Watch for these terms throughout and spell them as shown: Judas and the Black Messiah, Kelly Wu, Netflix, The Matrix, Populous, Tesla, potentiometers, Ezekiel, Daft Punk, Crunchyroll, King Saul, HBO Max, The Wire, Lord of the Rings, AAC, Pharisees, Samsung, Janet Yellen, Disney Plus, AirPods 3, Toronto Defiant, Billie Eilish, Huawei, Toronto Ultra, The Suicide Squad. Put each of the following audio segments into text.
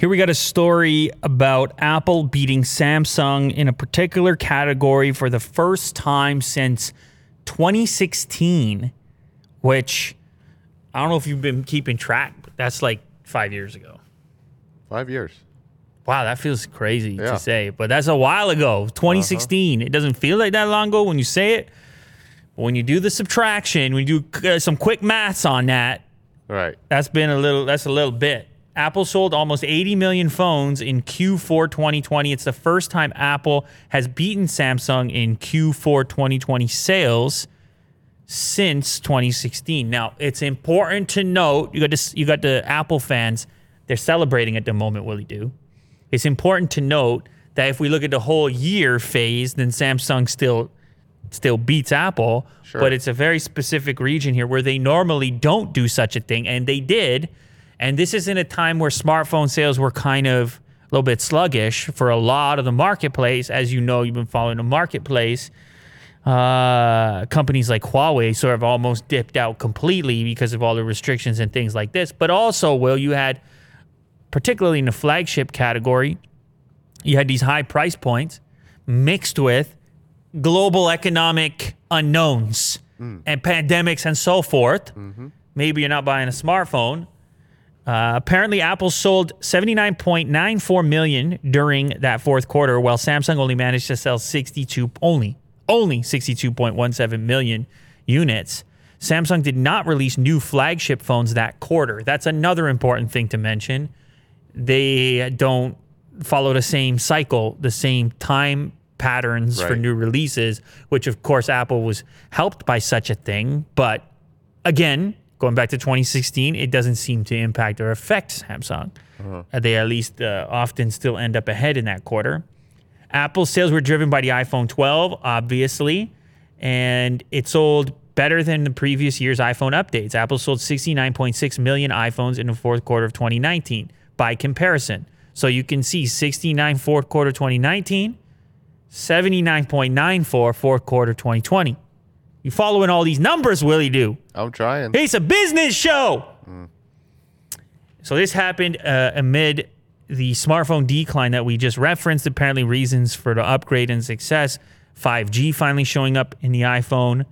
Here we got a story about Apple beating Samsung in a particular category for the first time since 2016, which I don't know if you've been keeping track, but that's like 5 years ago. 5 years. Wow, that feels crazy to say, but that's a while ago, 2016. It doesn't feel like that long ago when you say it, but when you do the subtraction, when you do some quick maths on that, right? That's a little bit. Apple sold almost 80 million phones in Q4 2020. It's the first time Apple has beaten Samsung in Q4 2020 sales since 2016. Now, it's important to note, you got the Apple fans, they're celebrating at the moment, Willie Do. It's important to note that if we look at the whole year phase, then Samsung still beats Apple, sure, but it's a very specific region here where they normally don't do such a thing, and they did. And this is in a time where smartphone sales were kind of a little bit sluggish for a lot of the marketplace. As you know, you've been following the marketplace. Companies like Huawei sort of almost dipped out completely because of all the restrictions and things like this. But also, Will, you had, particularly in the flagship category, you had these high price points mixed with global economic unknowns and pandemics and so forth. Mm-hmm. Maybe you're not buying a smartphone. Apparently, Apple sold 79.94 million during that fourth quarter, while Samsung only managed to sell 62.17 million units. Samsung did not release new flagship phones that quarter. That's another important thing to mention. They don't follow the same cycle, the same time patterns for new releases, which, of course, Apple was helped by such a thing. But again, going back to 2016, it doesn't seem to impact or affect Samsung. They at least often still end up ahead in that quarter. Apple sales were driven by the iPhone 12, obviously, and it sold better than the previous year's iPhone updates. Apple sold 69.6 million iPhones in the fourth quarter of 2019 by comparison. So you can see 69 fourth quarter 2019, 79.94 fourth quarter 2020. You following all these numbers, Willie Do? I'm trying. It's a business show. So this happened amid the smartphone decline that we just referenced. Apparently reasons for the upgrade and success. 5G finally showing up in the iPhone.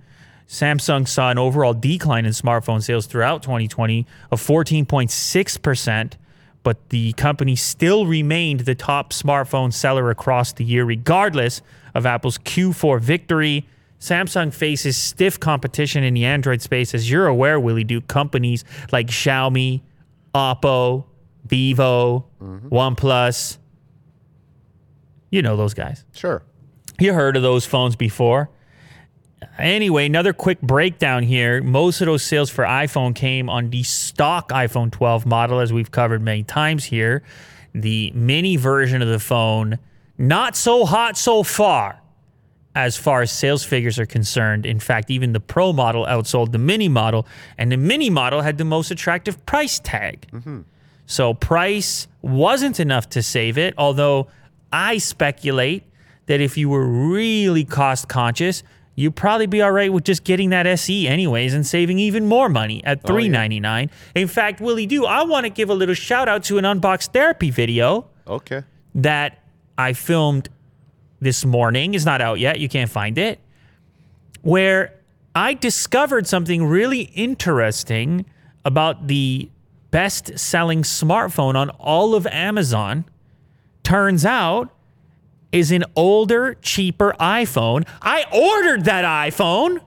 Samsung saw an overall decline in smartphone sales throughout 2020 of 14.6%, but the company still remained the top smartphone seller across the year, regardless of Apple's Q4 victory. Samsung faces stiff competition in the Android space. As you're aware, Willie Do, companies like Xiaomi, Oppo, Vivo, OnePlus. You know those guys. Sure. You heard of those phones before. Anyway, another quick breakdown here. Most of those sales for iPhone came on the stock iPhone 12 model, as we've covered many times here. The mini version of the phone, not so hot so far as sales figures are concerned. In fact, even the Pro model outsold the Mini model, and the Mini model had the most attractive price tag. So price wasn't enough to save it, although I speculate that if you were really cost conscious, you'd probably be all right with just getting that SE anyways and saving even more money at $399. In fact, Willie Do, I want to give a little shout out to an Unbox Therapy video that I filmed this morning. It's not out yet. You can't find it. Where I discovered something really interesting about the best-selling smartphone on all of Amazon. Turns out, is an older, cheaper iPhone. I ordered that iPhone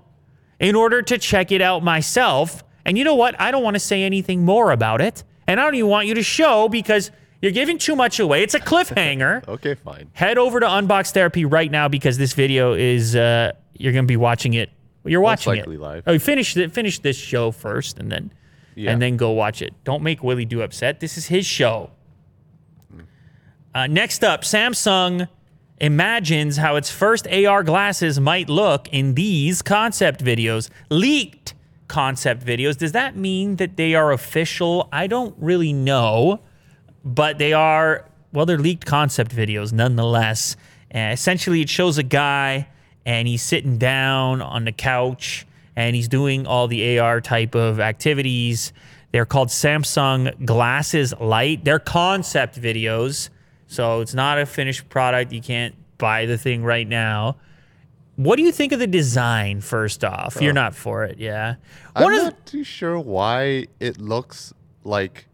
in order to check it out myself. And you know what? I don't want to say anything more about it. And I don't even want you to show because you're giving too much away. It's a cliffhanger. Okay, fine. Head over to Unbox Therapy right now because this video is, you're going to be watching it. You're watching it. Most likely live. Oh, finish this show first and then go watch it. Don't make Willie Do upset. This is his show. Next up, Samsung imagines how its first AR glasses might look in these concept videos. Leaked concept videos. Does that mean that they are official? I don't really know. But they are, well, they're leaked concept videos nonetheless. Essentially, it shows a guy, and he's sitting down on the couch, and he's doing all the AR type of activities They're called Samsung Glasses Lite. They're concept videos, so it's not a finished product. You can't buy the thing right now. What do you think of the design, first off? You're not for it, yeah? I'm not too sure why it looks like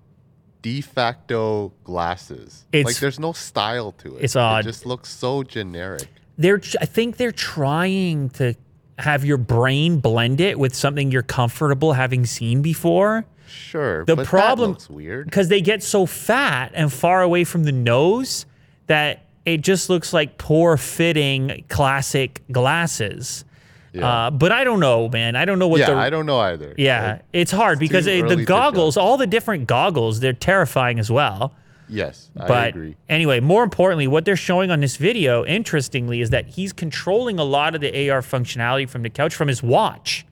de facto glasses. Like, there's no style to it. It's odd. It just looks so generic. I think they're trying to have your brain blend it with something you're comfortable having seen before. Sure, the problem, that looks weird. Because they get so fat and far away from the nose that it just looks like poor-fitting classic glasses. Yeah. But I don't know, man. I don't know what I don't know either. Yeah, it's hard because the goggles, all the different goggles, they're terrifying as well. Yes, I agree. Anyway, more importantly, what they're showing on this video, interestingly, is that he's controlling a lot of the AR functionality from the couch, from his watch.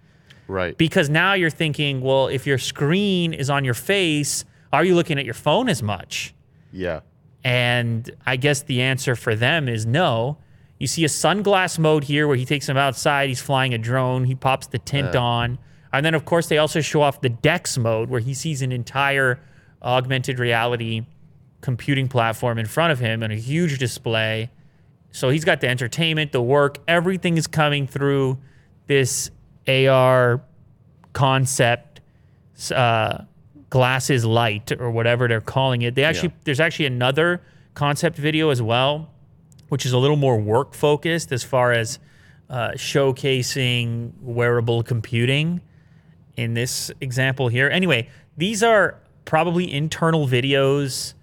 Right. Because now you're thinking, well, if your screen is on your face, are you looking at your phone as much? Yeah. And I guess the answer for them is no. You see a sunglass mode here where he takes him outside. He's flying a drone. He pops the tint on. And then, of course, they also show off the DeX mode where he sees an entire augmented reality computing platform in front of him and a huge display. So he's got the entertainment, the work. Everything is coming through this AR concept glasses light or whatever they're calling it. They actually there's actually another concept video as well, which is a little more work focused as far as showcasing wearable computing in this example here. Anyway, these are probably internal videos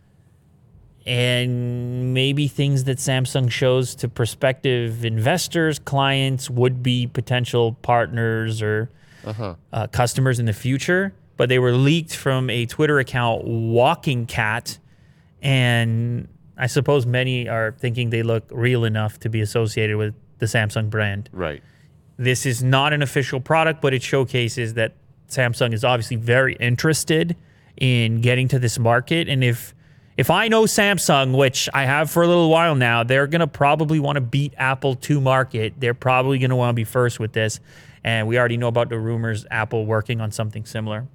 and maybe things that Samsung shows to prospective investors, clients, would-be potential partners or customers in the future. But they were leaked from a Twitter account, Walking Cat. And I suppose many are thinking they look real enough to be associated with the Samsung brand. Right. This is not an official product, but it showcases that Samsung is obviously very interested in getting to this market. And if I know Samsung, which I have for a little while now, they're going to probably want to beat Apple to market. They're probably going to want to be first with this. And we already know about the rumors, Apple working on something similar.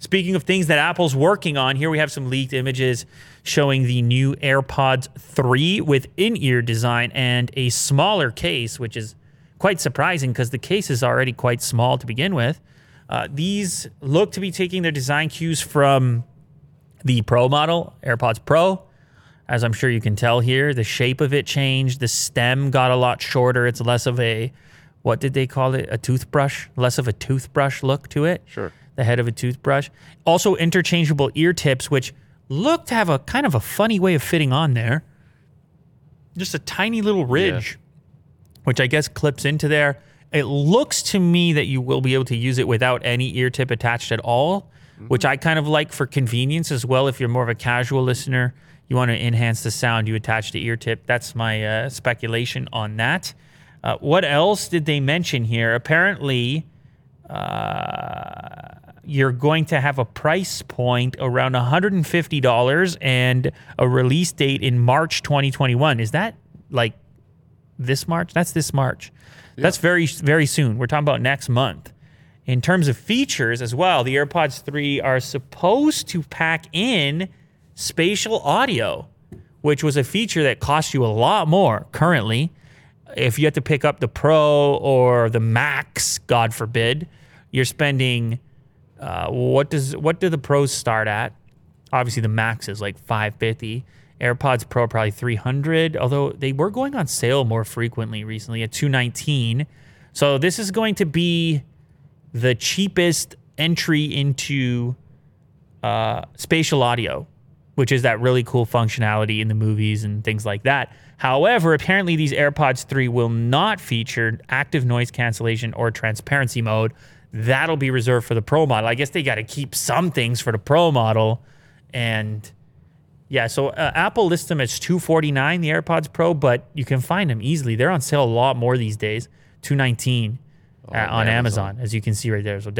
Speaking of things that Apple's working on, here we have some leaked images showing the new AirPods 3 with in-ear design and a smaller case, which is quite surprising because the case is already quite small to begin with. These look to be taking their design cues from the Pro model, AirPods Pro, as I'm sure you can tell here. The shape of it changed. The stem got a lot shorter. It's less of a, what did they call it? A toothbrush? Less of a toothbrush look to it. Sure. The head of a toothbrush. Also interchangeable ear tips, which look to have a kind of a funny way of fitting on there. Just a tiny little ridge, which I guess clips into there. It looks to me that you will be able to use it without any ear tip attached at all, which I kind of like for convenience as well. If you're more of a casual listener, you want to enhance the sound, you attach the ear tip. That's my speculation on that. What else did they mention here? Apparently, you're going to have a price point around $150 and a release date in March 2021. Is that like this March? That's this March. Yeah. That's very, very soon. We're talking about next month. In terms of features as well, the AirPods 3 are supposed to pack in spatial audio, which was a feature that cost you a lot more currently. If you had to pick up the Pro or the Max, God forbid, you're spending, what do the Pros start at? Obviously the Max is like $550. AirPods Pro probably $300, although they were going on sale more frequently recently at $219. So this is going to be the cheapest entry into spatial audio, which is that really cool functionality in the movies and things like that. However, apparently these AirPods 3 will not feature active noise cancellation or transparency mode. That'll be reserved for the Pro model. I guess they got to keep some things for the Pro model. And yeah, so Apple lists them as $249, the AirPods Pro, but you can find them easily. They're on sale a lot more these days, $219. On Amazon, as you can see right there. So,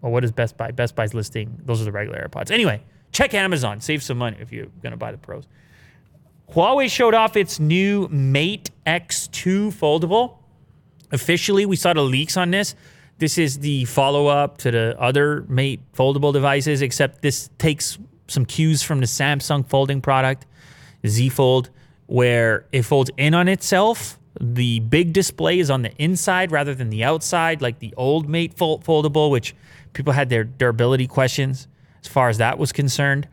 what is Best Buy? Best Buy's listing. Those are the regular AirPods. Anyway, check Amazon. Save some money if you're going to buy the Pros. Huawei showed off its new Mate X2 foldable. Officially, we saw the leaks on this. This is the follow-up to the other Mate foldable devices, except this takes some cues from the Samsung folding product, Z Fold, where it folds in on itself. The big display is on the inside rather than the outside, like the old Mate foldable, which people had their durability questions as far as that was concerned.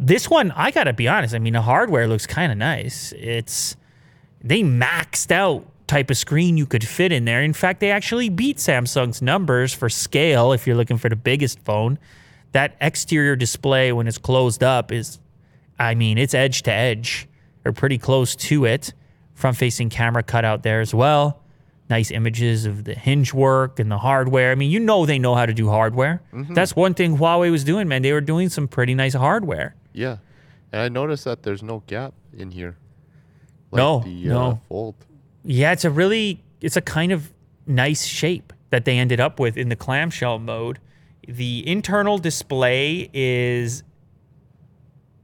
This one, I gotta be honest, I mean, the hardware looks kind of nice. They maxed out type of screen you could fit in there. In fact, they actually beat Samsung's numbers for scale if you're looking for the biggest phone. That exterior display when it's closed up is, I mean, it's edge to edge or pretty close to it. Front-facing camera cutout there as well. Nice images of the hinge work and the hardware. I mean, you know they know how to do hardware. Mm-hmm. That's one thing Huawei was doing, man. They were doing some pretty nice hardware. Yeah, and I noticed that there's no gap in here. Like Fold. Yeah, it's a kind of nice shape that they ended up with in the clamshell mode. The internal display is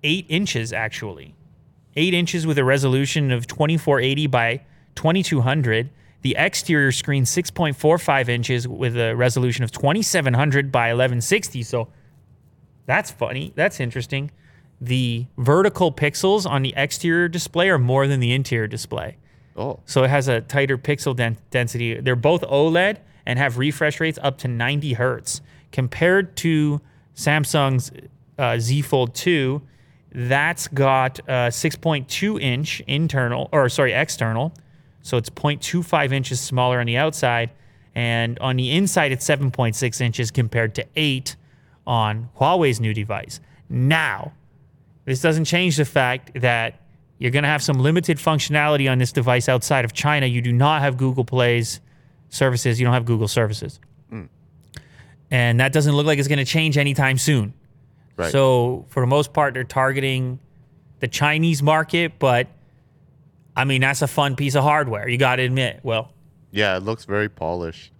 8 inches, actually. 8 inches with a resolution of 2480 by 2200. The exterior screen, 6.45 inches with a resolution of 2700 by 1160. So that's funny. That's interesting. The vertical pixels on the exterior display are more than the interior display. Oh. So it has a tighter pixel density. They're both OLED and have refresh rates up to 90 hertz. Compared to Samsung's Z Fold 2, that's got a 6.2-inch external. So it's 0.25 inches smaller on the outside. And on the inside, it's 7.6 inches compared to 8 on Huawei's new device. Now, this doesn't change the fact that you're going to have some limited functionality on this device outside of China. You do not have Google Play's services. You don't have Google services. Mm. And that doesn't look like it's going to change anytime soon. Right. So for the most part, they're targeting the Chinese market, but I mean, that's a fun piece of hardware. You got to admit, Will. Yeah, it looks very polished.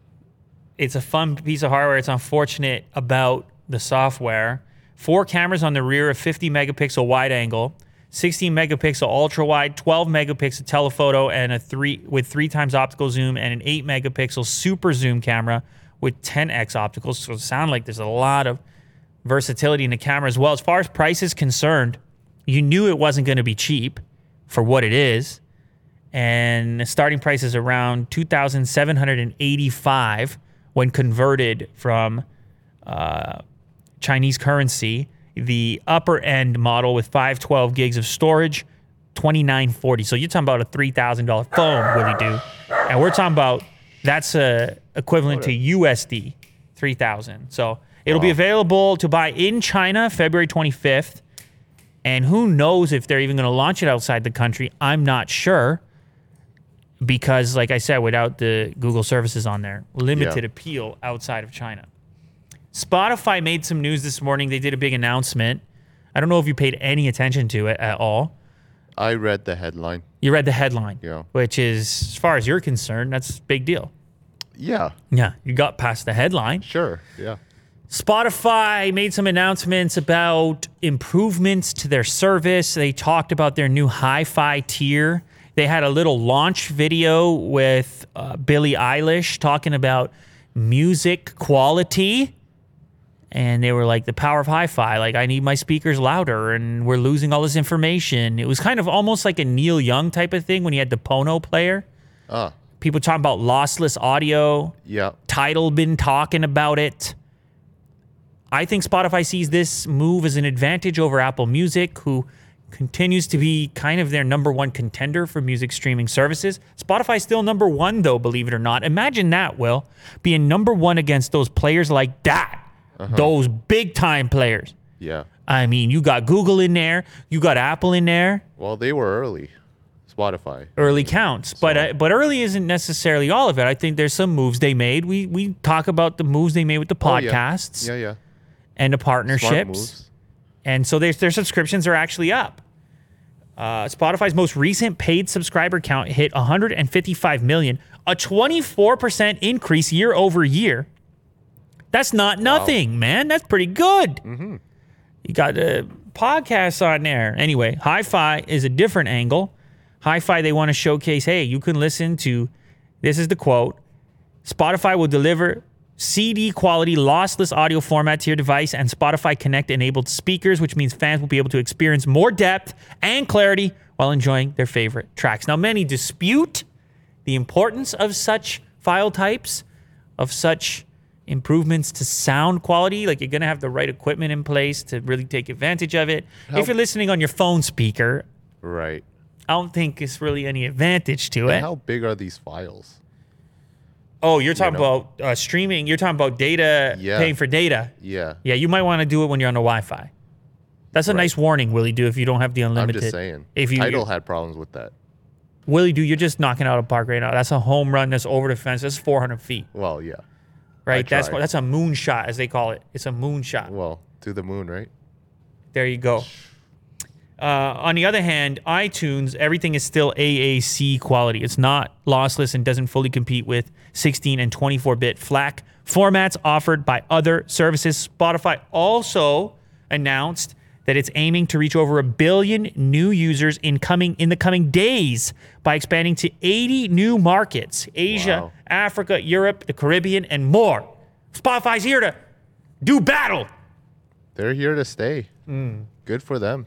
It's a fun piece of hardware. It's unfortunate about the software. 4 cameras on the rear, a 50 megapixel wide angle, 16 megapixel ultra wide, 12 megapixel telephoto, and with 3x optical zoom and an 8 megapixel super zoom camera with 10x opticals. So it sounds like there's a lot of versatility in the camera as well. As far as price is concerned, you knew it wasn't going to be cheap for what it is. And the starting price is around $2,785 when converted from Chinese currency. The upper end model with 512 gigs of storage, $2,940. So you're talking about a $3,000 phone, Willie Doo. And we're talking about that's equivalent to USD, $3,000. So it'll be available to buy in China February 25th. And who knows if they're even going to launch it outside the country. I'm not sure. Because, like I said, without the Google services on there, limited appeal outside of China. Spotify made some news this morning. They did a big announcement. I don't know if you paid any attention to it at all. I read the headline. You read the headline. Yeah. Which is, as far as you're concerned, that's a big deal. Yeah. Yeah. You got past the headline. Sure. Yeah. Spotify made some announcements about improvements to their service. They talked about their new hi-fi tier. They had a little launch video with Billie Eilish talking about music quality. And they were like, the power of hi-fi. Like, I need my speakers louder, and we're losing all this information. It was kind of almost like a Neil Young type of thing when he had the Pono player. People talking about lossless audio. Yeah. Tidal been talking about it. I think Spotify sees this move as an advantage over Apple Music, who continues to be kind of their number one contender for music streaming services. Spotify's still number one, though, believe it or not. Imagine that, Will, being number one against those players like that, those big-time players. Yeah. I mean, you got Google in there. You got Apple in there. Well, they were early, Spotify. Early counts, so. But early isn't necessarily all of it. I think there's some moves they made. We talk about the moves they made with the podcasts. Oh, yeah. And the partnerships. And so their subscriptions are actually up. Spotify's most recent paid subscriber count hit 155 million, a 24% increase year over year. That's not nothing, man. That's pretty good. Mm-hmm. You got podcasts on there. Anyway, hi-fi is a different angle. Hi-fi, they want to showcase, hey, you can listen to, this is the quote, Spotify will deliver CD quality, lossless audio format to your device, and Spotify Connect-enabled speakers, which means fans will be able to experience more depth and clarity while enjoying their favorite tracks. Now, many dispute the importance of such file types, of such improvements to sound quality. Like, you're going to have the right equipment in place to really take advantage of it. If you're listening on your phone speaker, right, I don't think it's really any advantage to it. How big are these files? Oh, you're talking about streaming. You're talking about data, paying for data. Yeah. Yeah, you might want to do it when you're on the Wi-Fi. That's a nice warning, Willie Do, if you don't have the unlimited. I'm just saying. If you, Tidal had problems with that. Willie Do, you're just knocking out a park right now. That's a home run. That's over the fence. That's 400 feet. Well, yeah. Right, that's a moonshot, as they call it. It's a moonshot. Well, to the moon, right? There you go. On the other hand, iTunes, everything is still AAC quality. It's not lossless and doesn't fully compete with 16 and 24-bit FLAC formats offered by other services. Spotify also announced that it's aiming to reach over 1 billion new users in the coming days by expanding to 80 new markets. Asia, wow. Africa, Europe, the Caribbean, and more. Spotify's here to do battle. They're here to stay. Mm. Good for them.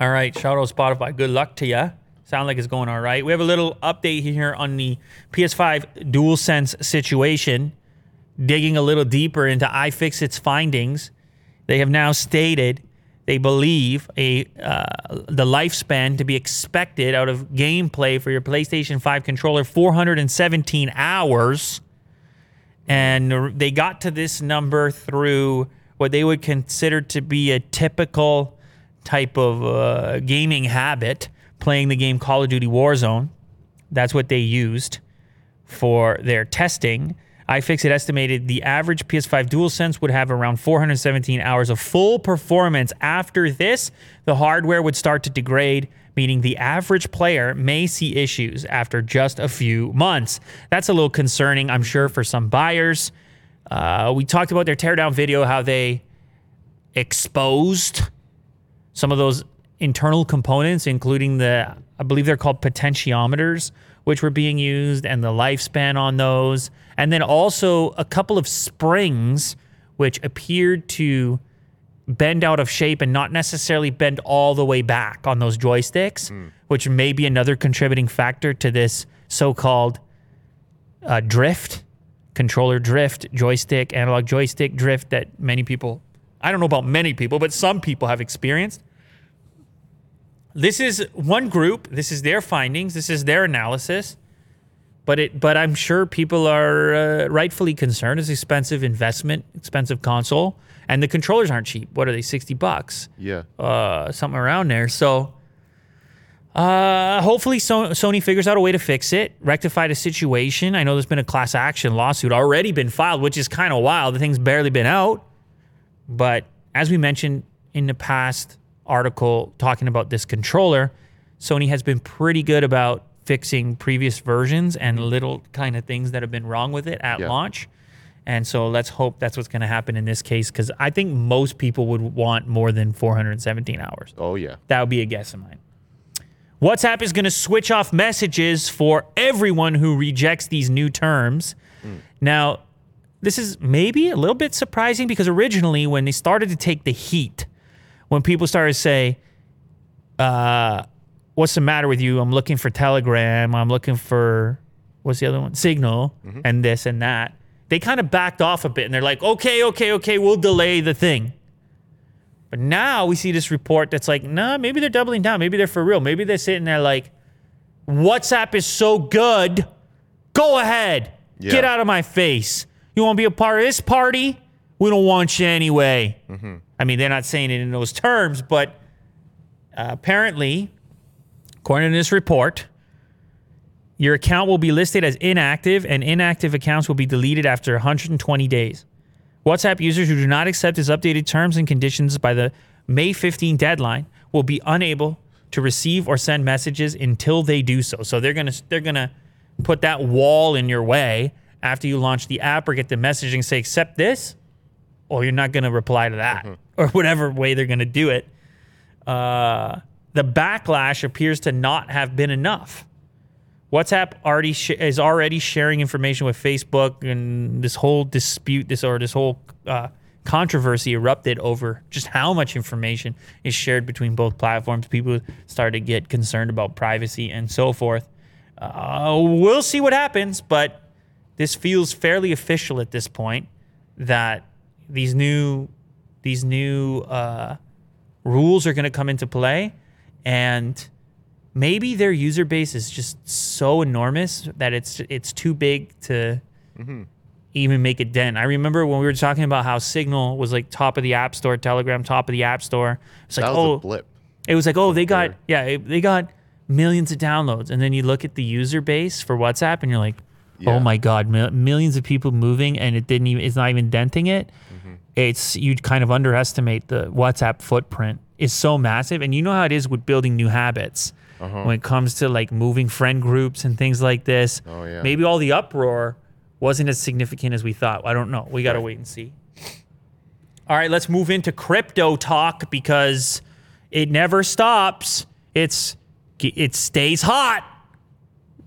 All right, shout out Spotify. Good luck to ya. Sound like it's going all right. We have a little update here on the PS5 DualSense situation. Digging a little deeper into iFixit's findings, they have now stated they believe the lifespan to be expected out of gameplay for your PlayStation 5 controller, 417 hours. And they got to this number through what they would consider to be a typical type of gaming habit, playing the game Call of Duty Warzone. That's what they used for their testing. iFixit estimated the average PS5 DualSense would have around 417 hours of full performance. After this, the hardware would start to degrade, meaning the average player may see issues after just a few months. That's a little concerning, I'm sure, for some buyers. We talked about their teardown video, how they exposed some of those internal components, including the, I believe they're called potentiometers, which were being used, and the lifespan on those. And then also a couple of springs, which appeared to bend out of shape and not necessarily bend all the way back on those joysticks, which may be another contributing factor to this so-called drift, controller drift, joystick, analog joystick drift that many people, I don't know about many people, but some people have experienced. This is one group. This is their findings. This is their analysis. But I'm sure people are rightfully concerned. It's an expensive investment, expensive console, and the controllers aren't cheap. What are they, $60? Yeah, something around there. So, hopefully, Sony figures out a way to fix it, rectify the situation. I know there's been a class action lawsuit already been filed, which is kind of wild. The thing's barely been out, but as we mentioned in the past article talking about this controller, Sony has been pretty good about fixing previous versions and little kind of things that have been wrong with it at launch. And so let's hope that's what's going to happen in this case, because I think most people would want more than 417 hours. Oh, yeah. That would be a guess of mine. WhatsApp is going to switch off messages for everyone who rejects these new terms. Now, this is maybe a little bit surprising, because originally when they started to take the heat, when people started to say, what's the matter with you? I'm looking for Telegram. I'm looking for, what's the other one? Signal, and this and that. They kind of backed off a bit, and they're like, okay, we'll delay the thing. But now we see this report that's like, nah, maybe they're doubling down. Maybe they're for real. Maybe they're sitting there like, WhatsApp is so good. Go ahead. Yeah. Get out of my face. You want to be a part of this party? We don't want you anyway. I mean, they're not saying it in those terms, but apparently, according to this report, your account will be listed as inactive, and inactive accounts will be deleted after 120 days. WhatsApp users who do not accept its updated terms and conditions by the May 15 deadline will be unable to receive or send messages until they do so. So they're gonna put that wall in your way after you launch the app or get the messaging and say, accept this, or you're not gonna reply to that, or whatever way they're gonna do it. The backlash appears to not have been enough. WhatsApp already is already sharing information with Facebook, and this whole dispute, this whole controversy erupted over just how much information is shared between both platforms. People started to get concerned about privacy and so forth. We'll see what happens, but this feels fairly official at this point that these new rules are going to come into play, and maybe their user base is just so enormous that it's too big to even make a dent. I remember when we were talking about how Signal was like top of the App Store, Telegram top of the App Store. It's like, that was a blip. It was like, oh, they got millions of downloads, and then you look at the user base for WhatsApp, and you're like, oh my God, millions of people moving, and it's not even denting it. Mm-hmm. You'd kind of underestimate the WhatsApp footprint. It's so massive, and you know how it is with building new habits. Uh-huh. When it comes to like moving friend groups and things like this, maybe all the uproar wasn't as significant as we thought. I don't know. We got to wait and see. All right, let's move into crypto talk because it never stops. It stays hot.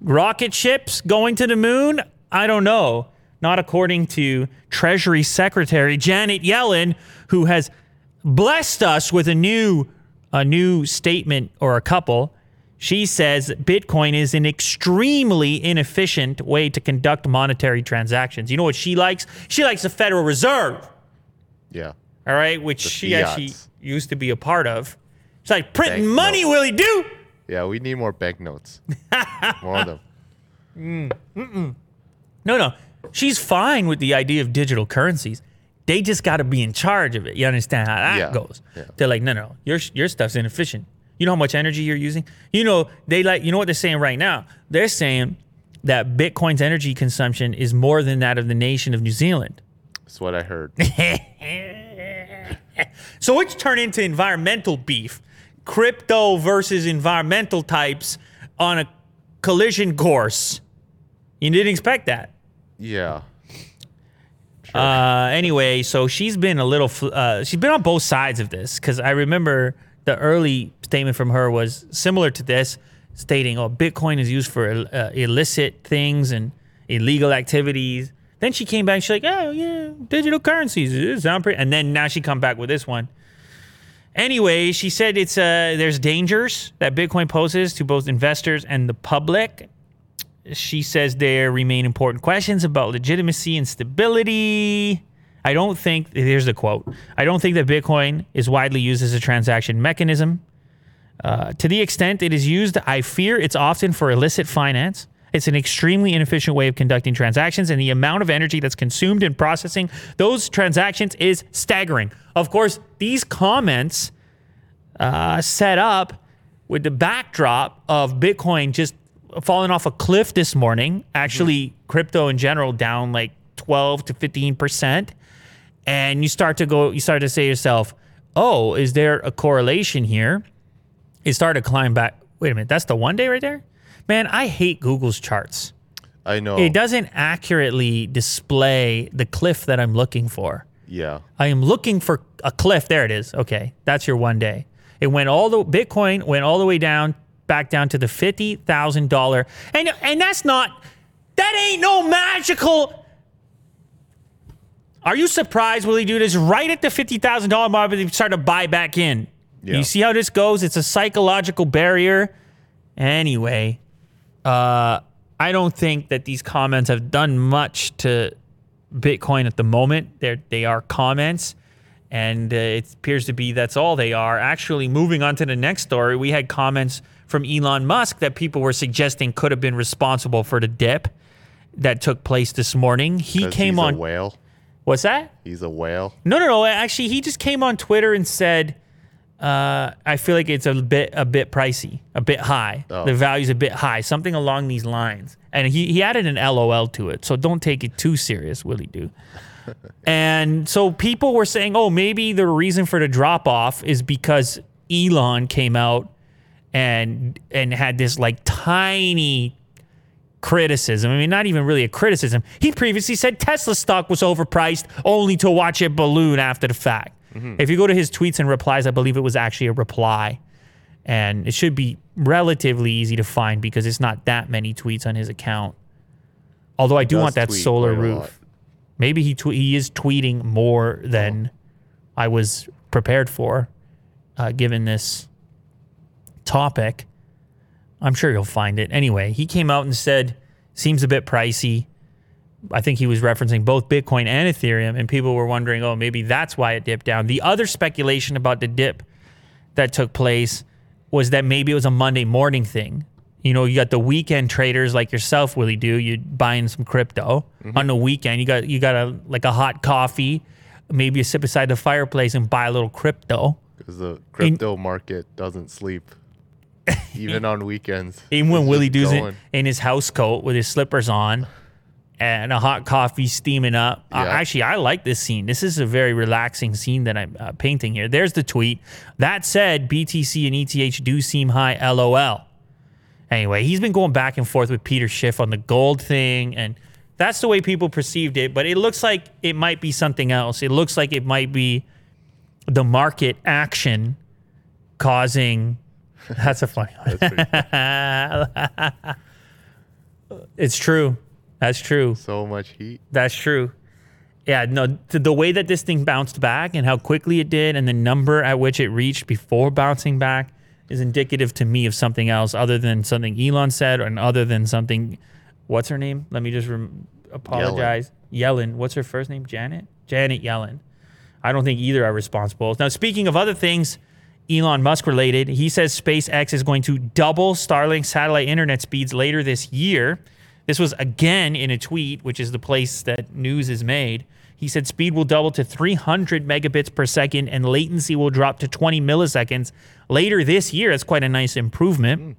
Rocket ships going to the moon? I don't know. Not according to Treasury Secretary Janet Yellen, who has blessed us with a new statement, or a couple. She says Bitcoin is an extremely inefficient way to conduct monetary transactions. You know what she likes? She likes the Federal Reserve. Yeah. All right, which she actually used to be a part of. It's like printing money, Willie do. Yeah, we need more banknotes. More of them. No. She's fine with the idea of digital currencies. They just got to be in charge of it. You understand how that goes? Yeah. They're like, no, your stuff's inefficient. You know how much energy you're using? You know, you know what they're saying right now? They're saying that Bitcoin's energy consumption is more than that of the nation of New Zealand. That's what I heard. So it's turned into environmental beef. Crypto versus environmental types on a collision course. You didn't expect that. Yeah. Sure. Anyway, so she's been a little... she's been on both sides of this, because I remember... The early statement from her was similar to this, stating, oh, Bitcoin is used for illicit things and illegal activities. Then she came back, she's like, oh, yeah, digital currencies. And then now she come back with this one. Anyway, she said there's dangers that Bitcoin poses to both investors and the public. She says there remain important questions about legitimacy and stability. Here's the quote, I don't think that Bitcoin is widely used as a transaction mechanism. To the extent it is used, I fear it's often for illicit finance. It's an extremely inefficient way of conducting transactions, and the amount of energy that's consumed in processing those transactions is staggering. Of course, these comments set up with the backdrop of Bitcoin just falling off a cliff this morning. Actually, crypto in general down like 12 to 15%. And you start to say to yourself, oh, is there a correlation here? It started to climb back. Wait a minute, that's the one day right there? Man, I hate Google's charts. I know. It doesn't accurately display the cliff that I'm looking for. Yeah. I am looking for a cliff. There it is. Okay, that's your one day. It went Bitcoin went all the way down, back down to the $50,000. And that ain't no magical... Are you surprised, Willie, dude? It's right at the $50,000 mark, but they start to buy back in. Yeah. You see how this goes? It's a psychological barrier. Anyway, I don't think that these comments have done much to Bitcoin at the moment. They are comments, and it appears to be that's all they are. Actually, moving on to the next story, we had comments from Elon Musk that people were suggesting could have been responsible for the dip that took place this morning. He came on... whale. What's that? He's a whale. No. Actually, he just came on Twitter and said, I feel like it's a bit pricey, a bit high. Oh. The value's a bit high, something along these lines. And he added an LOL to it, so don't take it too serious, Willie do. And so people were saying, oh, maybe the reason for the drop-off is because Elon came out and had this like tiny... criticism. I mean, not even really a criticism. He previously said Tesla stock was overpriced only to watch it balloon after the fact. If you go to his tweets and replies, I believe it was actually a reply. And it should be relatively easy to find because it's not that many tweets on his account. Although I do want that solar roof. Maybe he is tweeting more than I was prepared for, given this topic. I'm sure you'll find it. Anyway, he came out and said, seems a bit pricey. I think he was referencing both Bitcoin and Ethereum, and people were wondering, oh, maybe that's why it dipped down. The other speculation about the dip that took place was that maybe it was a Monday morning thing. You know, you got the weekend traders like yourself, Willie Doo. You're buying some crypto on the weekend. You got a hot coffee, maybe a sip beside the fireplace and buy a little crypto. Because the crypto market doesn't sleep, even on weekends. Even when Willie Doo's in his house coat with his slippers on and a hot coffee steaming up. Yeah. Actually, I like this scene. This is a very relaxing scene that I'm painting here. There's the tweet. That said, BTC and ETH do seem high, LOL. Anyway, he's been going back and forth with Peter Schiff on the gold thing, and that's the way people perceived it, but it looks like it might be something else. It looks like it might be the market action causing... That's a funny one. That's pretty funny. It's true. That's true. So much heat. That's true. Yeah, no, the way that this thing bounced back and how quickly it did and the number at which it reached before bouncing back is indicative to me of something else other than something Elon said and other than something, what's her name? Let me just apologize. Yellen. What's her first name? Janet? Janet Yellen. I don't think either are responsible. Now, speaking of other things Elon Musk related, he says SpaceX is going to double Starlink satellite internet speeds later this year. This was again in a tweet, which is the place that news is made. He said speed will double to 300 megabits per second and latency will drop to 20 milliseconds later this year. That's quite a nice improvement.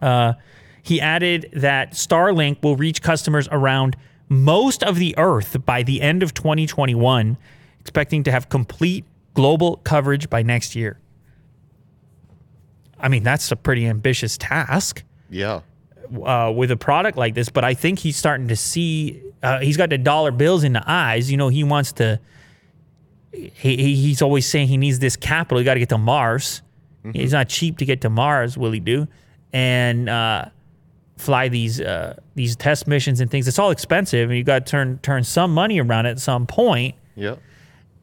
He added that Starlink will reach customers around most of the Earth by the end of 2021, expecting to have complete global coverage by next year. I mean, that's a pretty ambitious task. Yeah. With a product like this, but I think he's starting to see, he's got the dollar bills in the eyes. You know, he wants to, he's always saying he needs this capital. You got to get to Mars. Mm-hmm. It's not cheap to get to Mars, Willie Doo, and fly these test missions and things. It's all expensive, and you got to turn some money around at some point. Yeah.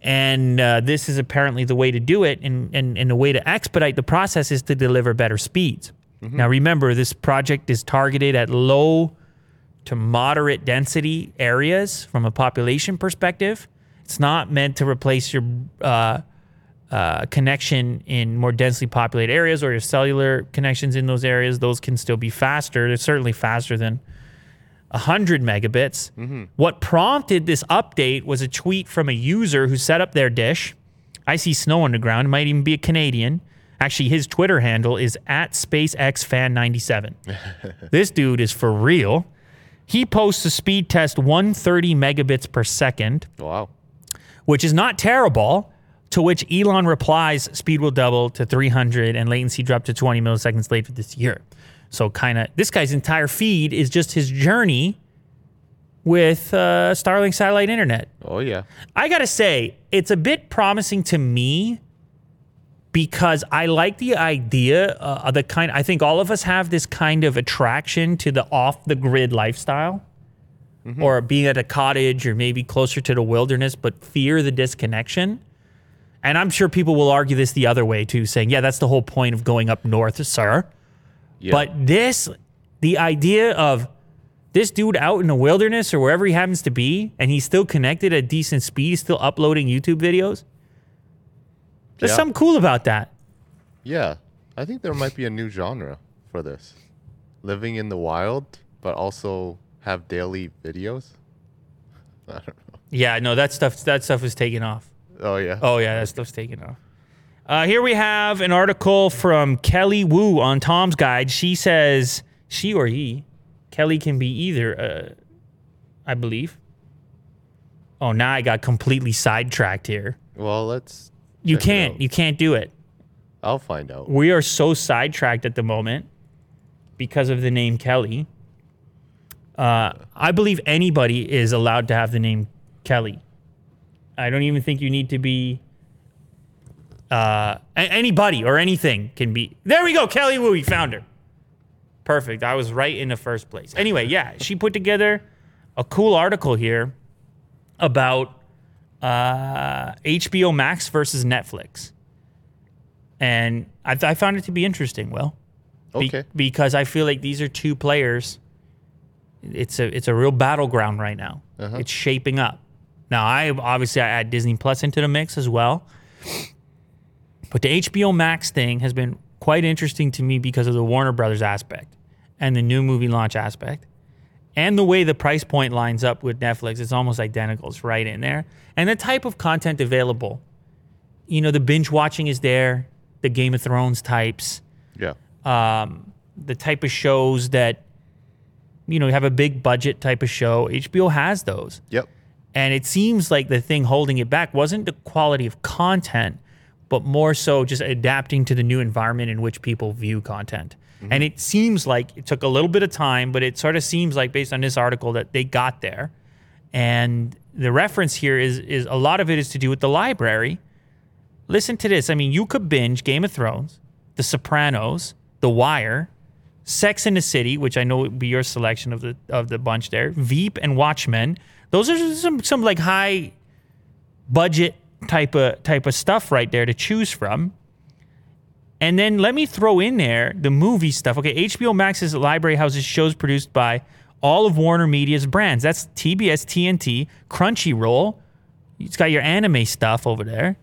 And this is apparently the way to do it, and the way to expedite the process is to deliver better speeds. Now, remember, this project is targeted at low to moderate density areas from a population perspective. It's not meant to replace your connection in more densely populated areas or your cellular connections in those areas. Those can still be faster. They're certainly faster than 100 megabits. Mm-hmm. What prompted this update was a tweet from a user who set up their dish. I see snow on the ground. It might even be a Canadian. Actually, his Twitter handle is @SpaceXFan97. This dude is for real. He posts a speed test 130 megabits per second. Wow. Which is not terrible, to which Elon replies, speed will double to 300 and latency drop to 20 milliseconds later this year. So kind of, this guy's entire feed is just his journey with Starlink satellite internet. Oh, yeah. I got to say, it's a bit promising to me, because I like the idea of the kind. I think all of us have this kind of attraction to the off-the-grid lifestyle, or being at a cottage, or maybe closer to the wilderness, but fear the disconnection. And I'm sure people will argue this the other way too, saying, yeah, that's the whole point of going up north, sir. Yeah. But the idea of this dude out in the wilderness or wherever he happens to be, and he's still connected at decent speed, still uploading YouTube videos, there's something cool about that. Yeah. I think there might be a new genre for this. Living in the wild, but also have daily videos. I don't know. Yeah, no, that stuff is taken off. Oh, yeah? Oh, yeah, that stuff's taken off. Here we have an article from Kelly Wu on Tom's Guide. She says, she or he, Kelly can be either, I believe. Oh, now I got completely sidetracked here. Well, let's... You can't. You can't do it. I'll find out. We are so sidetracked at the moment because of the name Kelly. I believe anybody is allowed to have the name Kelly. I don't even think you need to be Anybody or anything can be. There we go. Kelly Wu, we found her. Perfect. I was right in the first place. Anyway, yeah, she put together a cool article here about HBO Max versus Netflix. And I found it to be interesting, Will. Okay. Because I feel like these are two players. It's a real battleground right now. Uh-huh. It's shaping up. Now, I add Disney Plus into the mix as well. But the HBO Max thing has been quite interesting to me because of the Warner Brothers aspect and the new movie launch aspect and the way the price point lines up with Netflix. It's almost identical. It's right in there. And the type of content available. You know, the binge watching is there, the Game of Thrones types. Yeah. The type of shows that, you know, have a big budget type of show. HBO has those. Yep. And it seems like the thing holding it back wasn't the quality of content, but more so just adapting to the new environment in which people view content. Mm-hmm. And it seems like it took a little bit of time, but it sort of seems like, based on this article, that they got there. And the reference here is a lot of it is to do with the library. Listen to this. I mean, you could binge Game of Thrones, The Sopranos, The Wire, Sex and the City, which I know would be your selection of the bunch there, Veep and Watchmen. Those are some like high budget type of stuff right there to choose from. And then let me throw in there the movie stuff. Okay, HBO Max's library houses shows produced by all of Warner Media's brands. That's TBS, TNT, Crunchyroll. It's got your anime stuff over there.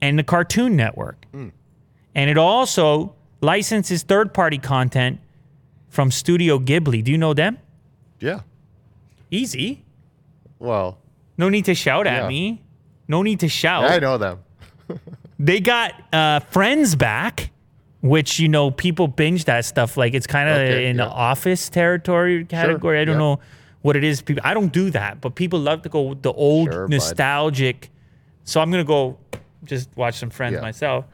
And the Cartoon Network. Mm. And it also licenses third-party content from Studio Ghibli. Do you know them? Yeah. Easy. Well. No need to shout at me. No need to shout. Yeah, I know them. They got Friends back, which, you know, people binge that stuff. Like, it's kind of the office territory category. Sure. I don't know what it is. I don't do that, but people love to go the old nostalgic. Bud. So I'm going to go just watch some Friends myself.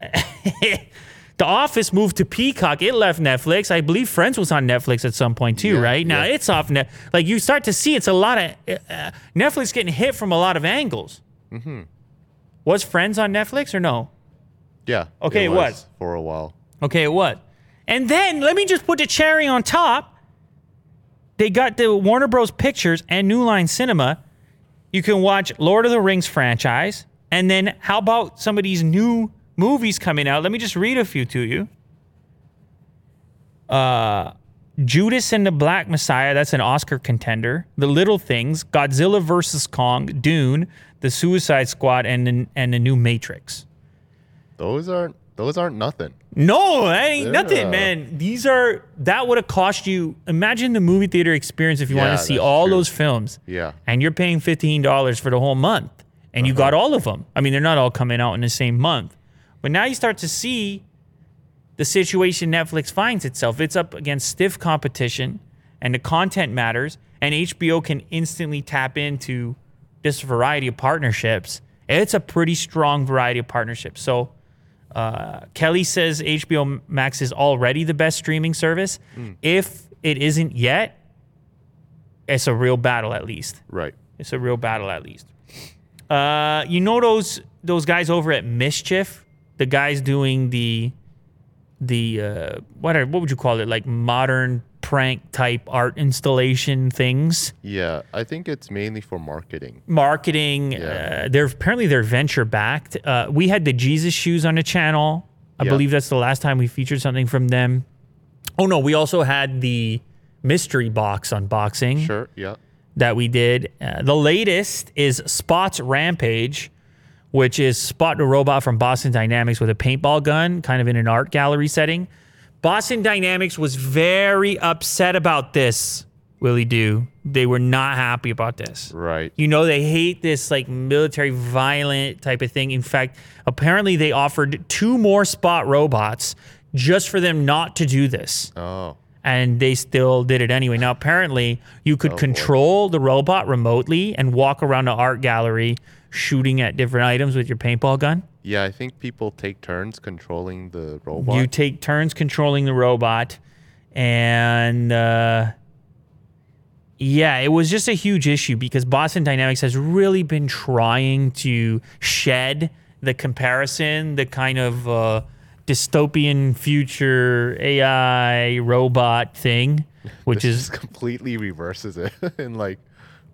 The Office moved to Peacock. It left Netflix. I believe Friends was on Netflix at some point too, right? Now it's off Netflix. Like, you start to see it's a lot of Netflix getting hit from a lot of angles. Mm-hmm. Was Friends on Netflix or no? Yeah. Okay, it was. For a while. Okay, it was. And then, let me just put the cherry on top. They got the Warner Bros. Pictures and New Line Cinema. You can watch Lord of the Rings franchise. And then, how about some of these new movies coming out? Let me just read a few to you. Judas and the Black Messiah, that's an Oscar contender. The Little Things, Godzilla vs. Kong, Dune, The Suicide Squad, and the new Matrix. Those aren't nothing. No, that ain't nothing, man. That would have cost you. Imagine the movie theater experience if you wanted to see all those films. Yeah. And you're paying $15 for the whole month. And you got all of them. I mean, they're not all coming out in the same month. But now you start to see the situation Netflix finds itself. It's up against stiff competition, and the content matters, and HBO can instantly tap into this variety of partnerships. It's a pretty strong variety of partnerships. So Kelly says HBO Max is already the best streaming service. Mm. If it isn't yet, it's a real battle at least. Right. It's a real battle at least. You know those guys over at Mischief, the guys doing the what would you call it, like modern prank type art installation things? Yeah, I think it's mainly for marketing. They're apparently venture backed. We had the Jesus shoes on the channel. I believe that's the last time we featured something from them. Oh no, we also had the mystery box unboxing. Sure. Yeah. That we did. The latest is Spot's Rampage, which is Spot the robot from Boston Dynamics with a paintball gun, kind of in an art gallery setting. Boston Dynamics was very upset about this, Willie Doo. They were not happy about this. Right. You know, they hate this like military violent type of thing. In fact, apparently they offered 2 more Spot robots just for them not to do this. Oh. And they still did it anyway. Now, apparently, you could control the robot remotely and walk around the art gallery shooting at different items with your paintball gun. Yeah, I think people take turns controlling the robot. You take turns controlling the robot. And, it was just a huge issue because Boston Dynamics has really been trying to shed the comparison, the kind of dystopian future AI robot thing, which is completely reverses it in like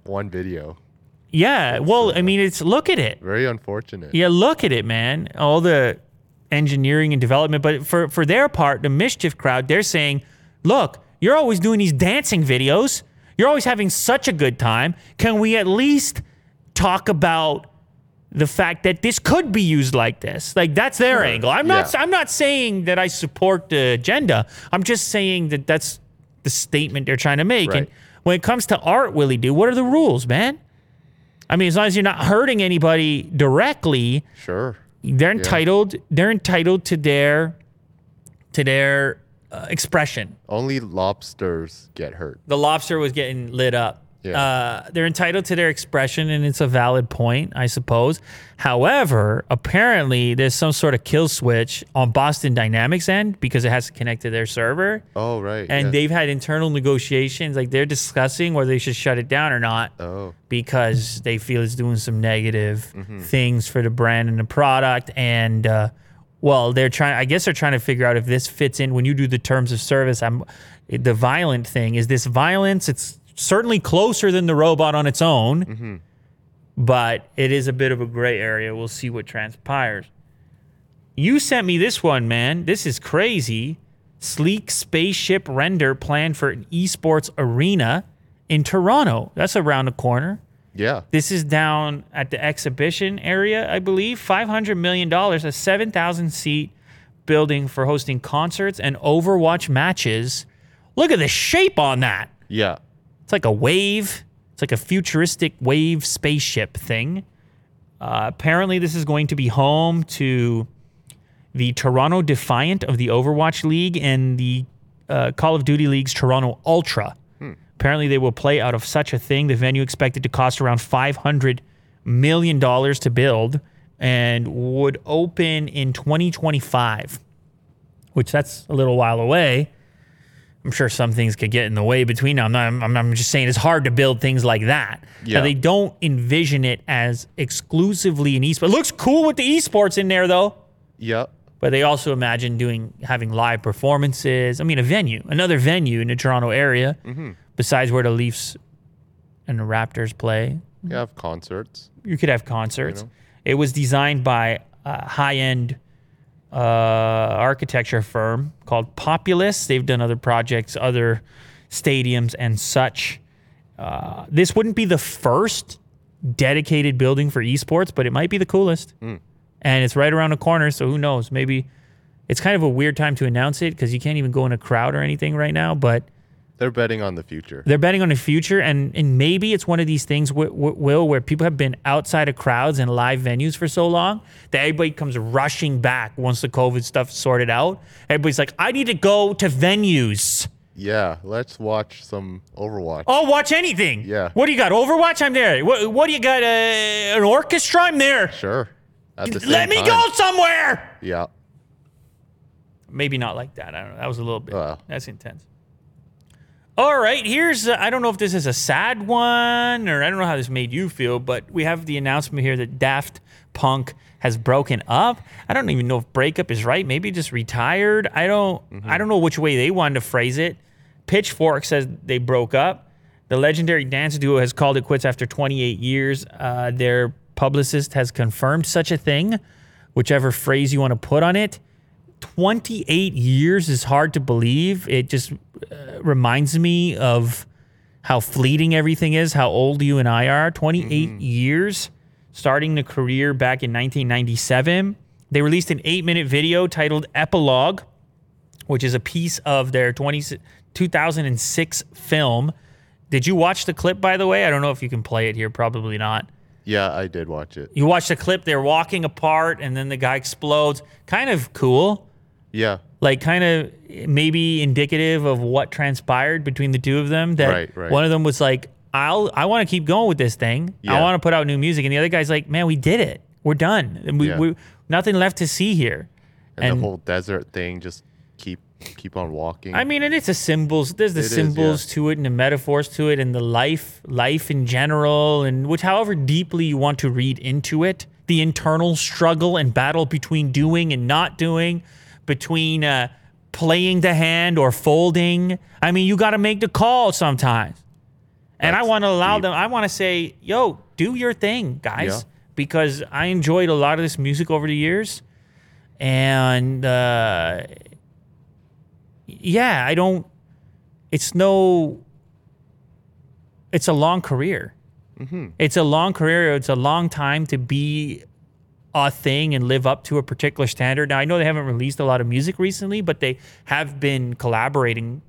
one video. Yeah, well, I mean, it's look at it. Very unfortunate. Yeah, look at it, man. All the engineering and development, but for their part, the mischief crowd, they're saying, look, you're always doing these dancing videos. You're always having such a good time. Can we at least talk about the fact that this could be used like this? Like, that's their angle. I'm not saying that I support the agenda. I'm just saying that that's the statement they're trying to make. Right. And when it comes to art, Willie, dude, what are the rules, man? I mean, as long as you're not hurting anybody directly, sure, they're entitled to their expression. Only lobsters get hurt. The lobster was getting lit up. Yeah. They're entitled to their expression, and it's a valid point, I suppose. However, apparently there's some sort of kill switch on Boston Dynamics' end because it has to connect to their server. Oh, right. And they've had internal negotiations. Like, they're discussing whether they should shut it down or not because they feel it's doing some negative things for the brand and the product. And, well, they're trying to figure out if this fits in. When you do the terms of service, the violent thing, is this violence? It's certainly closer than the robot on its own, but it is a bit of a gray area. We'll see what transpires. You sent me this one, man. This is crazy. Sleek spaceship render planned for an esports arena in Toronto. That's around the corner. Yeah. This is down at the exhibition area, I believe. $500 million, a 7,000-seat building for hosting concerts and Overwatch matches. Look at the shape on that. Yeah. It's like a wave. It's like a futuristic wave spaceship thing. Apparently, this is going to be home to the Toronto Defiant of the Overwatch League and the Call of Duty League's Toronto Ultra. Apparently, they will play out of such a thing. The venue expected to cost around $500 million to build and would open in 2025, which that's a little while away. I'm sure some things could get in the way between now. I'm just saying it's hard to build things like that. Yeah. Now, they don't envision it as exclusively an esports. It looks cool with the esports in there, though. Yep. But they also imagine having live performances. I mean, another venue in the Toronto area, besides where the Leafs and the Raptors play. You have concerts. You could have concerts. You know? It was designed by a high-end architecture firm called Populous. They've done other projects, other stadiums and such. This wouldn't be the first dedicated building for esports, but it might be the coolest. And it's right around the corner, so who knows? Maybe it's kind of a weird time to announce it because you can't even go in a crowd or anything right now, but they're betting on the future. They're betting on the future, and maybe it's one of these things, Will, where people have been outside of crowds and live venues for so long that everybody comes rushing back once the COVID stuff's sorted out. Everybody's like, I need to go to venues. Yeah, let's watch some Overwatch. Oh, watch anything. Yeah. What do you got? Overwatch? I'm there. What do you got? An orchestra? I'm there. Sure. Let me go somewhere. Yeah. Maybe not like that. I don't know. That was a little bit. That's intense. All right, here's, I don't know if this is a sad one, or I don't know how this made you feel, but we have the announcement here that Daft Punk has broken up. I don't even know if breakup is right. Maybe just retired. I don't know which way they wanted to phrase it. Pitchfork says they broke up. The legendary dance duo has called it quits after 28 years. Their publicist has confirmed such a thing, whichever phrase you want to put on it. 28 years is hard to believe. It just reminds me of how fleeting everything is, how old you and I are. 28 years, starting the career back in 1997. They released an 8-minute video titled Epilogue, which is a piece of their 2006 film. Did you watch the clip, by the way? I don't know if you can play it here. Probably not. Yeah, I did watch it. You watched the clip. They're walking apart, and then the guy explodes. Kind of cool. Yeah. Like, kind of maybe indicative of what transpired between the two of them. That one of them was like, I want to keep going with this thing. Yeah. I want to put out new music. And the other guy's like, man, we did it. We're done. And we nothing left to see here. And the whole desert thing, just keep on walking. I mean, and it's the symbols. There's the symbols to it and the metaphors to it and the life in general, and however deeply you want to read into it. the internal struggle and battle between doing and not doing, between playing the hand or folding. I mean, you got to make the call sometimes. And that's I want to allow them, I want to say, yo, do your thing, guys, because I enjoyed a lot of this music over the years. And I don't, it's a long career. Mm-hmm. It's a long career. It's a long time to be a thing and live up to a particular standard. Now, I know they haven't released a lot of music recently, but they have been collaborating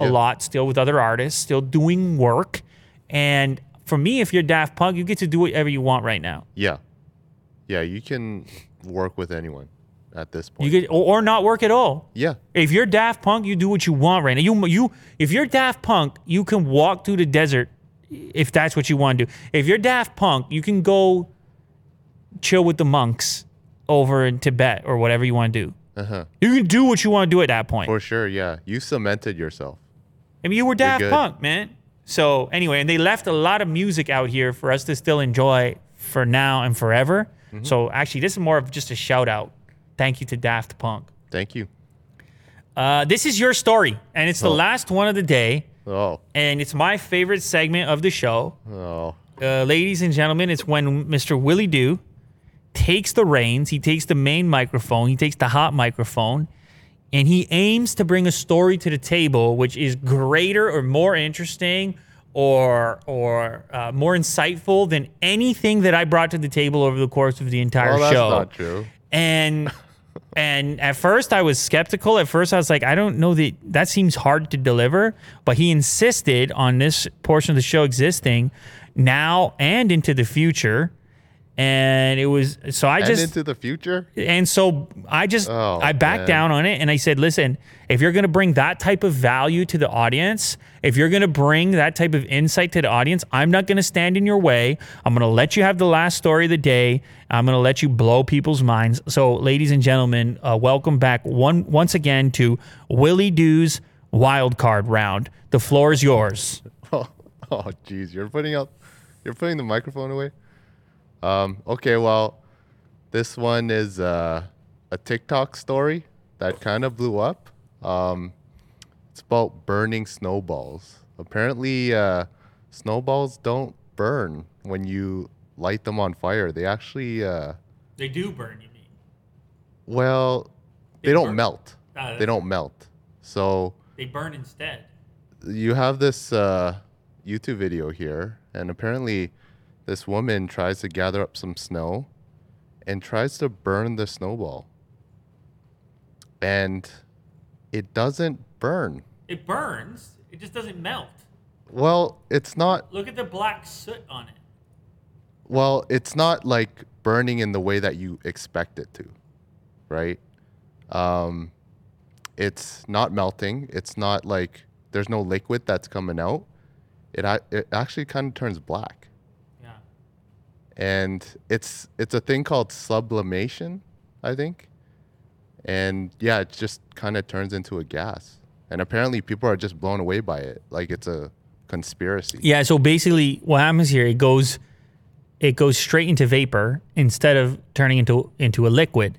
a lot still with other artists, still doing work. And for me, if you're Daft Punk, you get to do whatever you want right now. Yeah. Yeah, you can work with anyone at this point. You get, or not work at all. Yeah. If you're Daft Punk, you do what you want right now. If you're Daft Punk, you can walk through the desert if that's what you want to do. If you're Daft Punk, you can go chill with the monks over in Tibet or whatever you want to do. Uh-huh. You can do what you want to do at that point. For sure, yeah. You cemented yourself. I mean, you were Daft Punk, man. So anyway, and they left a lot of music out here for us to still enjoy for now and forever. Mm-hmm. So actually, this is more of just a shout out. Thank you to Daft Punk. Thank you. This is your story, and it's the last one of the day. Oh. And it's my favorite segment of the show. Oh. Ladies and gentlemen, it's when Mr. Willie Doo takes the reins. He takes the main microphone. He takes the hot microphone. And he aims to bring a story to the table which is greater or more interesting or more insightful than anything that I brought to the table over the course of the entire show. That's not true. And at first I was skeptical. At first I was like, I don't know, that seems hard to deliver. But he insisted on this portion of the show existing now and into the future. And it was, so I just... And into the future? And so I just, I backed down on it and I said, listen, if you're going to bring that type of value to the audience, if you're going to bring that type of insight to the audience, I'm not going to stand in your way. I'm going to let you have the last story of the day. I'm going to let you blow people's minds. So, ladies and gentlemen, welcome back once again to Willie Doo's Wild Card Round. The floor is yours. Oh, geez, you're putting the microphone away? Okay, well, this one is a TikTok story that kind of blew up. It's about burning snowballs. Apparently, snowballs don't burn when you light them on fire. They actually... they do burn, you mean? Well, they don't melt. They don't melt. So... They burn instead. You have this YouTube video here, and apparently... This woman tries to gather up some snow and tries to burn the snowball. And it doesn't burn. It burns. It just doesn't melt. Well, it's not... Look at the black soot on it. Well, it's not like burning in the way that you expect it to, right? It's not melting. It's not like there's no liquid that's coming out. It actually kind of turns black. And it's a thing called sublimation, I think. And yeah, it just kind of turns into a gas. And apparently people are just blown away by it. Like it's a conspiracy. Yeah, so basically what happens here, it goes straight into vapor instead of turning into a liquid.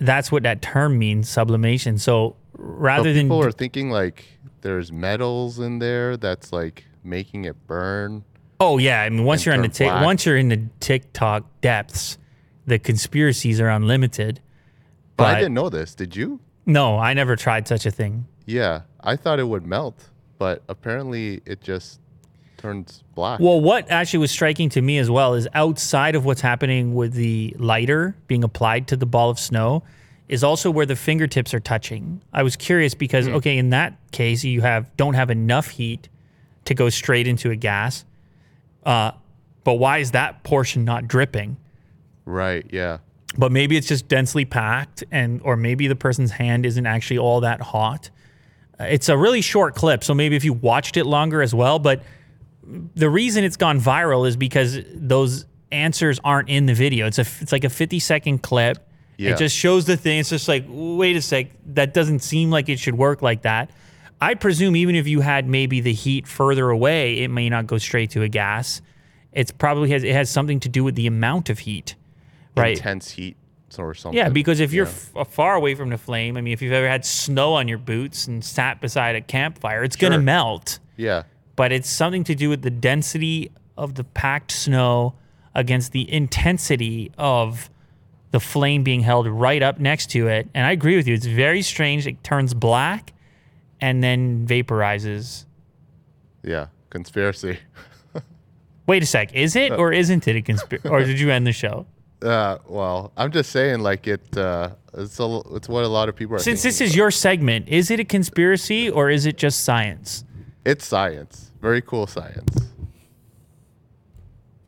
That's what that term means, sublimation. So people are thinking like there's metals in there that's like making it burn. Oh yeah, I mean once you're in the TikTok depths, the conspiracies are unlimited. But I didn't know this. Did you? No, I never tried such a thing. Yeah, I thought it would melt, but apparently it just turns black. Well, what actually was striking to me as well is outside of what's happening with the lighter being applied to the ball of snow is also where the fingertips are touching. I was curious because okay, in that case you don't have enough heat to go straight into a gas. But why is that portion not dripping? Right, yeah. But maybe it's just densely packed, or maybe the person's hand isn't actually all that hot. It's a really short clip, so maybe if you watched it longer as well, but the reason it's gone viral is because those answers aren't in the video. It's like a 50-second clip. Yeah. It just shows the thing. It's just like, wait a sec, that doesn't seem like it should work like that. I presume even if you had maybe the heat further away, it may not go straight to a gas. It has something to do with the amount of heat, right. intense heat or something. Yeah, because if you're far away from the flame, I mean, if you've ever had snow on your boots and sat beside a campfire, it's going to melt. Yeah. But it's something to do with the density of the packed snow against the intensity of the flame being held right up next to it. And I agree with you. It's very strange. It turns black and then vaporizes. Yeah, conspiracy. Wait a sec. Is it or isn't it a conspiracy? Or did you end the show? Well, I'm just saying, like, it's what a lot of people are thinking. Since this is your segment, is it a conspiracy or is it just science? It's science. Very cool science.